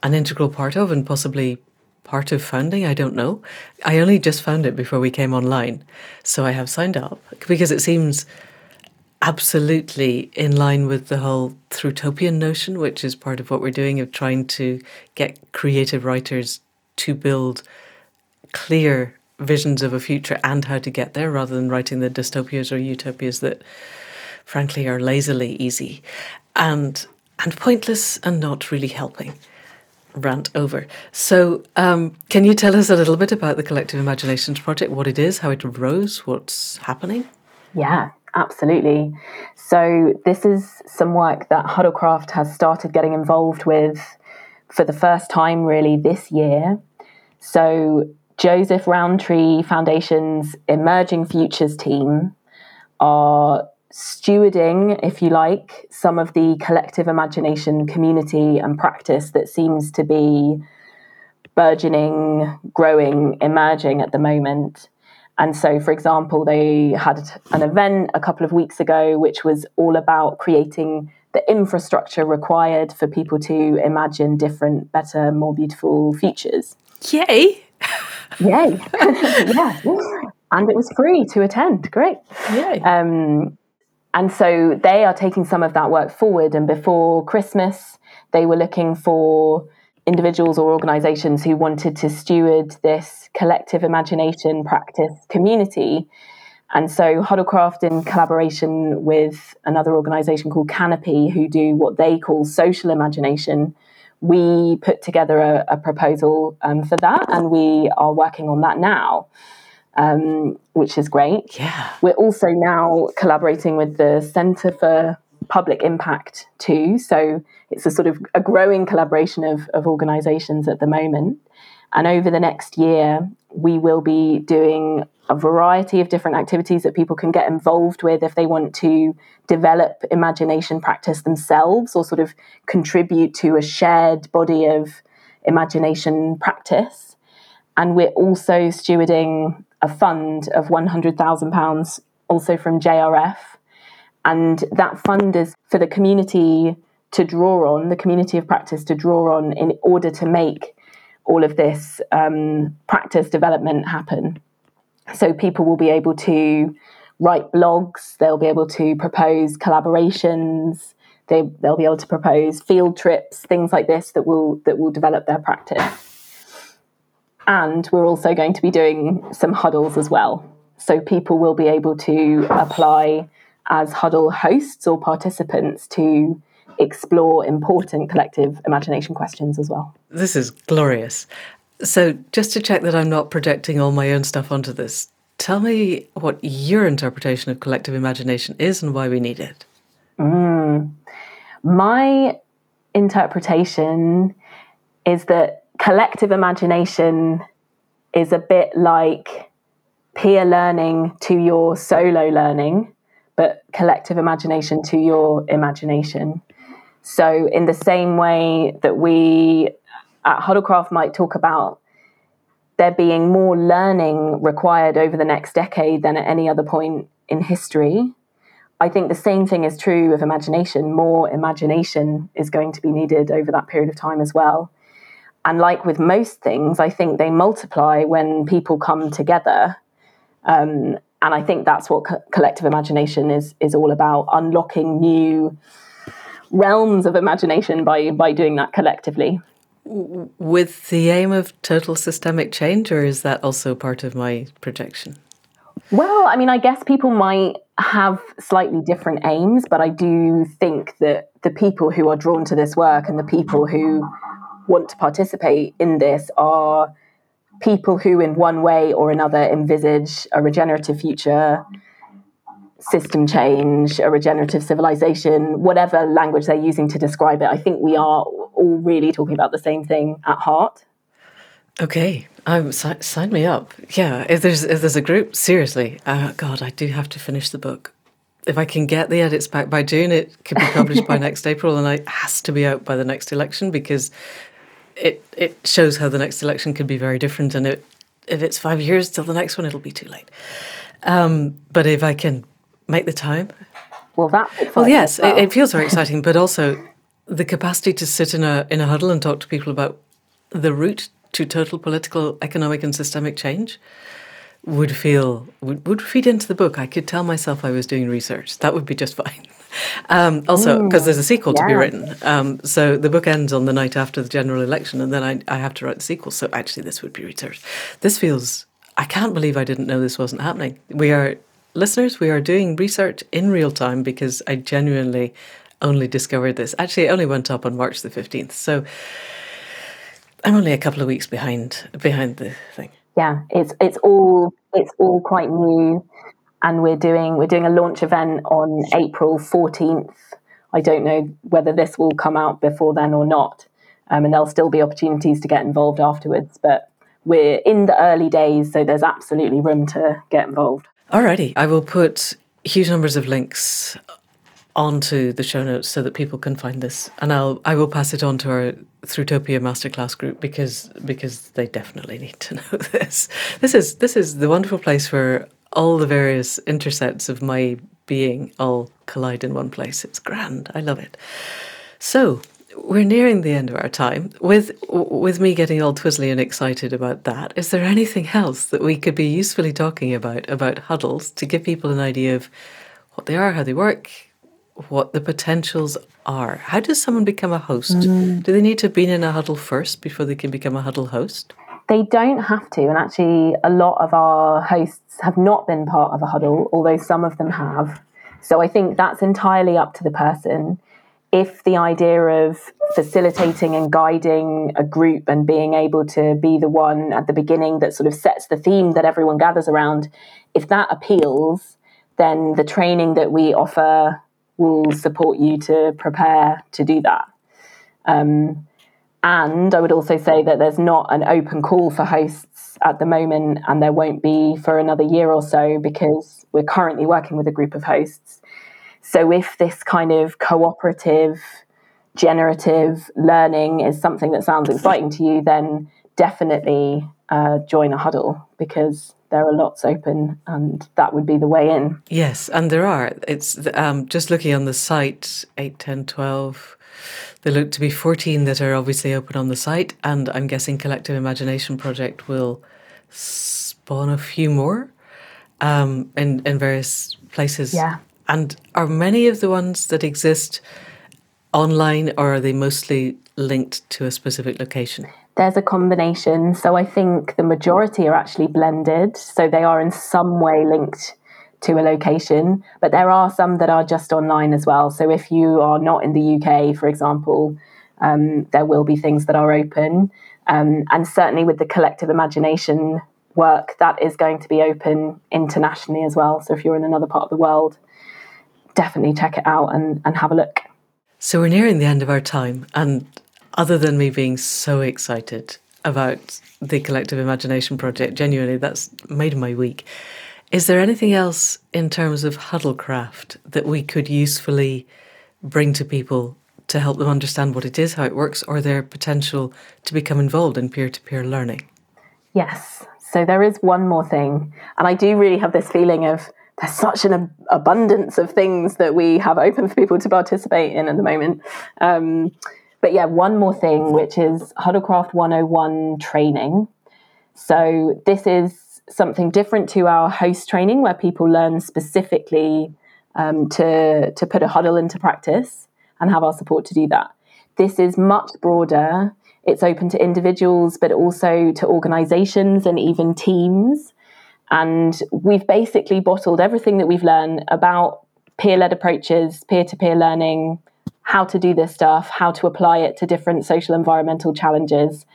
an integral part of and possibly part of founding, I don't know. I only just found it before we came online, so I have signed up because it seems absolutely in line with the whole Thrutopian notion, which is part of what we're doing of trying to get creative writers to build clear visions of a future and how to get there, rather than writing the dystopias or utopias that frankly are lazily easy and pointless and not really helping. Rant over. So can you tell us a little bit about the Collective Imaginations Project, what it is, how it arose, what's happening? Yeah, absolutely. So this is some work that Huddlecraft has started getting involved with for the first time really this year. So Joseph Roundtree Foundation's Emerging Futures team are stewarding, if you like, some of the collective imagination community and practice that seems to be burgeoning, growing, emerging at the moment. And so, for example, they had an event a couple of weeks ago which was all about creating the infrastructure required for people to imagine different, better, more beautiful futures. Yay! Yay! Yeah. And it was free to attend. Great. Yay. And so they are taking some of that work forward. And before Christmas, they were looking for individuals or organisations who wanted to steward this collective imagination practice community. And so Huddlecraft, in collaboration with another organisation called Canopy, who do what they call social imagination, we put together a proposal for that. And we are working on that now. Which is great. Yeah. We're also now collaborating with the Centre for Public Impact too. So it's a sort of a growing collaboration of organisations at the moment. And over the next year, we will be doing a variety of different activities that people can get involved with if they want to develop imagination practice themselves or sort of contribute to a shared body of imagination practice. And we're also stewarding a fund of £100,000, also from JRF. And that fund is for the community to draw on, the community of practice to draw on in order to make all of this practice development happen. So people will be able to write blogs, they'll be able to propose collaborations, they'll be able to propose field trips, things like this that will develop their practice. And we're also going to be doing some huddles as well. So people will be able to apply as huddle hosts or participants to explore important collective imagination questions as well. This is glorious. So just to check that I'm not projecting all my own stuff onto this, tell me what your interpretation of collective imagination is and why we need it. My interpretation is that collective imagination is a bit like peer learning to your solo learning, but collective imagination to your imagination. So in the same way that we at Huddlecraft might talk about there being more learning required over the next decade than at any other point in history, I think the same thing is true of imagination. More imagination is going to be needed over that period of time as well. And like with most things, I think they multiply when people come together. And I think that's what collective imagination is all about, unlocking new realms of imagination by doing that collectively. With the aim of total systemic change, or is that also part of my projection? Well, I mean, I guess people might have slightly different aims, but I do think that the people who are drawn to this work and the people who want to participate in this are people who in one way or another envisage a regenerative future, system change, a regenerative civilization, whatever language they're using to describe it. I think we are all really talking about the same thing at heart. Okay, sign me up. Yeah, if there's a group, seriously, God, I do have to finish the book. If I can get the edits back by June, it could be published by next April, and it has to be out by the next election, because it shows how the next election could be very different, and if it's 5 years till the next one, it'll be too late. But if I can make the time... Well, yes, it feels very exciting, but also the capacity to sit in a huddle and talk to people about the route to total political, economic and systemic change would feed into the book. I could tell myself I was doing research. That would be just fine. Also, because there's a sequel to be written. So the book ends on the night after the general election, and then I have to write the sequel. So actually this would be research. This feels... I can't believe I didn't know this wasn't happening. We are... Listeners, we are doing research in real time, because I genuinely only discovered this. Actually, it only went up on March the 15th. So... I'm only a couple of weeks behind the thing. Yeah, it's all quite new, and we're doing a launch event on April 14th. I don't know whether this will come out before then or not, and there'll still be opportunities to get involved afterwards. But we're in the early days, so there's absolutely room to get involved. Alrighty, I will put huge numbers of links onto the show notes so that people can find this, and I will pass it on to our Thrutopia masterclass group because they definitely need to know this. This is the wonderful place where all the various intersects of my being all collide in one place. It's grand. I love it. So we're nearing the end of our time. With me getting all twizzly and excited about that, is there anything else that we could be usefully talking about huddles, to give people an idea of what they are, how they work, what the potentials are? How does someone become a host? Do they need to have been in a huddle first before they can become a huddle host? They don't have to, and actually a lot of our hosts have not been part of a huddle, although some of them have. So I think that's entirely up to the person. If the idea of facilitating and guiding a group and being able to be the one at the beginning that sort of sets the theme that everyone gathers around, if that appeals, then the training that we offer will support you to prepare to do that. And I would also say that there's not an open call for hosts at the moment, and there won't be for another year or so, because we're currently working with a group of hosts. So if this kind of cooperative, generative learning is something that sounds exciting to you, then definitely join a huddle, because there are lots open, and that would be the way in. Yes, and there are. It's just looking on the site, 8, 10, 12, there look to be 14 that are obviously open on the site, and I'm guessing Collective Imagination Project will spawn a few more in various places. Yeah. And are many of the ones that exist online, or are they mostly linked to a specific location? There's a combination. So I think the majority are actually blended. So they are in some way linked to a location, but there are some that are just online as well. So if you are not in the UK, for example, there will be things that are open. And certainly with the Collective Imagination work, that is going to be open internationally as well. So if you're in another part of the world, definitely check it out and have a look. So we're nearing the end of our time, and other than me being so excited about the Collective Imagination Project, genuinely, that's made my week. Is there anything else in terms of Huddlecraft that we could usefully bring to people to help them understand what it is, how it works, or their potential to become involved in peer-to-peer learning? Yes. So there is one more thing. And I do really have this feeling of there's such an abundance of things that we have open for people to participate in at the moment. But yeah, one more thing, which is Huddlecraft 101 training. So this is something different to our host training, where people learn specifically to put a huddle into practice and have our support to do that. This is much broader. It's open to individuals, but also to organisations and even teams. And we've basically bottled everything that we've learned about peer-led approaches, peer-to-peer learning, how to do this stuff, how to apply it to different social environmental challenges.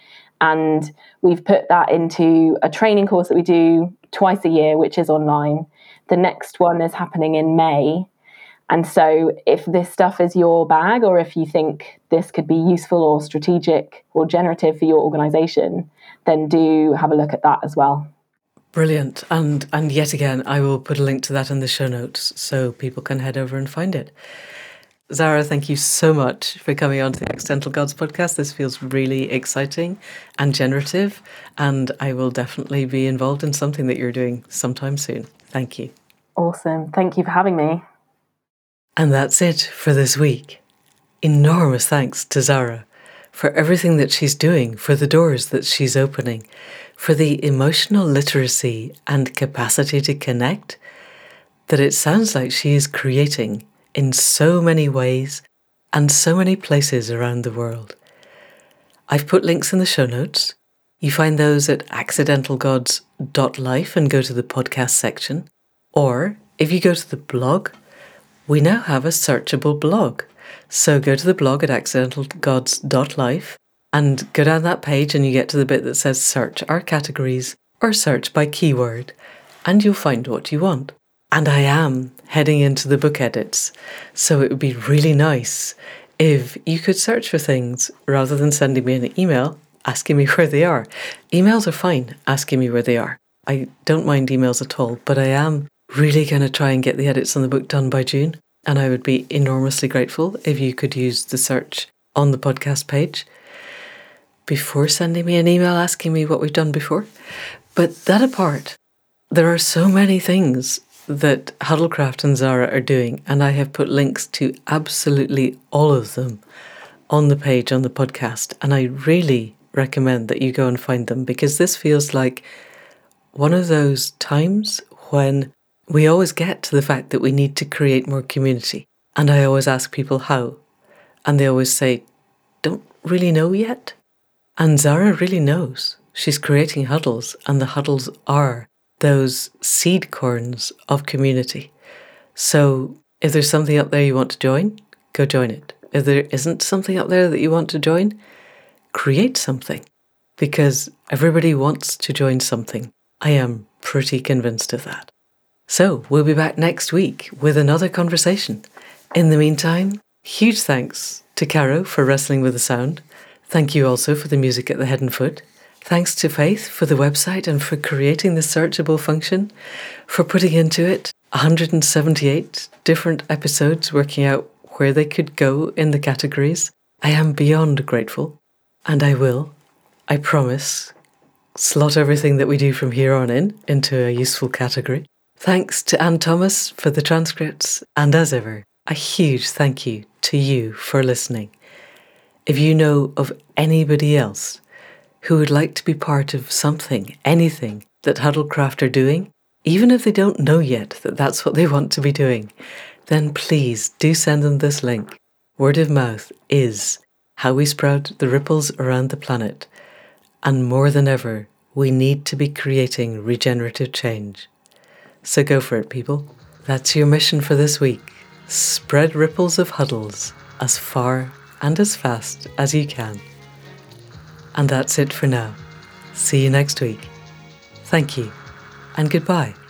And we've put that into a training course that we do twice a year, which is online. The next one is happening in May. And so if this stuff is your bag, or if you think this could be useful or strategic or generative for your organisation, then do have a look at that as well. Brilliant. And yet again, I will put a link to that in the show notes so people can head over and find it. Zahra, thank you so much for coming on to the Accidental Gods podcast. This feels really exciting and generative, and I will definitely be involved in something that you're doing sometime soon. Thank you. Awesome. Thank you for having me. And that's it for this week. Enormous thanks to Zahra for everything that she's doing, for the doors that she's opening, for the emotional literacy and capacity to connect that it sounds like she is creating in so many ways and so many places around the world. I've put links in the show notes. You find those at accidentalgods.life and go to the podcast section. Or if you go to the blog, we now have a searchable blog. So go to the blog at accidentalgods.life and go down that page and you get to the bit that says search our categories or search by keyword, and you'll find what you want. And I am heading into the book edits, so it would be really nice if you could search for things rather than sending me an email asking me where they are. Emails are fine asking me where they are. I don't mind emails at all, but I am really going to try and get the edits on the book done by June. And I would be enormously grateful if you could use the search on the podcast page before sending me an email asking me what we've done before. But that apart, there are so many things that Huddlecraft and Zahra are doing, and I have put links to absolutely all of them on the page on the podcast. And I really recommend that you go and find them, because this feels like one of those times when we always get to the fact that we need to create more community. And I always ask people how. And they always say, don't really know yet. And Zahra really knows. She's creating huddles, and the huddles are those seed corns of community. So if there's something up there you want to join, go join it. If there isn't something up there that you want to join, create something. Because everybody wants to join something. I am pretty convinced of that. So we'll be back next week with another conversation. In the meantime, huge thanks to Caro for wrestling with the sound. Thank you also for the music at the head and foot. Thanks to Faith for the website and for creating the searchable function, for putting into it 178 different episodes, working out where they could go in the categories. I am beyond grateful, and I will, I promise, slot everything that we do from here on in into a useful category. Thanks to Anne Thomas for the transcripts, and as ever, a huge thank you to you for listening. If you know of anybody else who would like to be part of something, anything that Huddlecraft are doing, even if they don't know yet that that's what they want to be doing, then please do send them this link. Word of mouth is how we sprout the ripples around the planet, and more than ever, we need to be creating regenerative change. So go for it, people. That's your mission for this week. Spread ripples of huddles as far and as fast as you can. And that's it for now. See you next week. Thank you, and goodbye.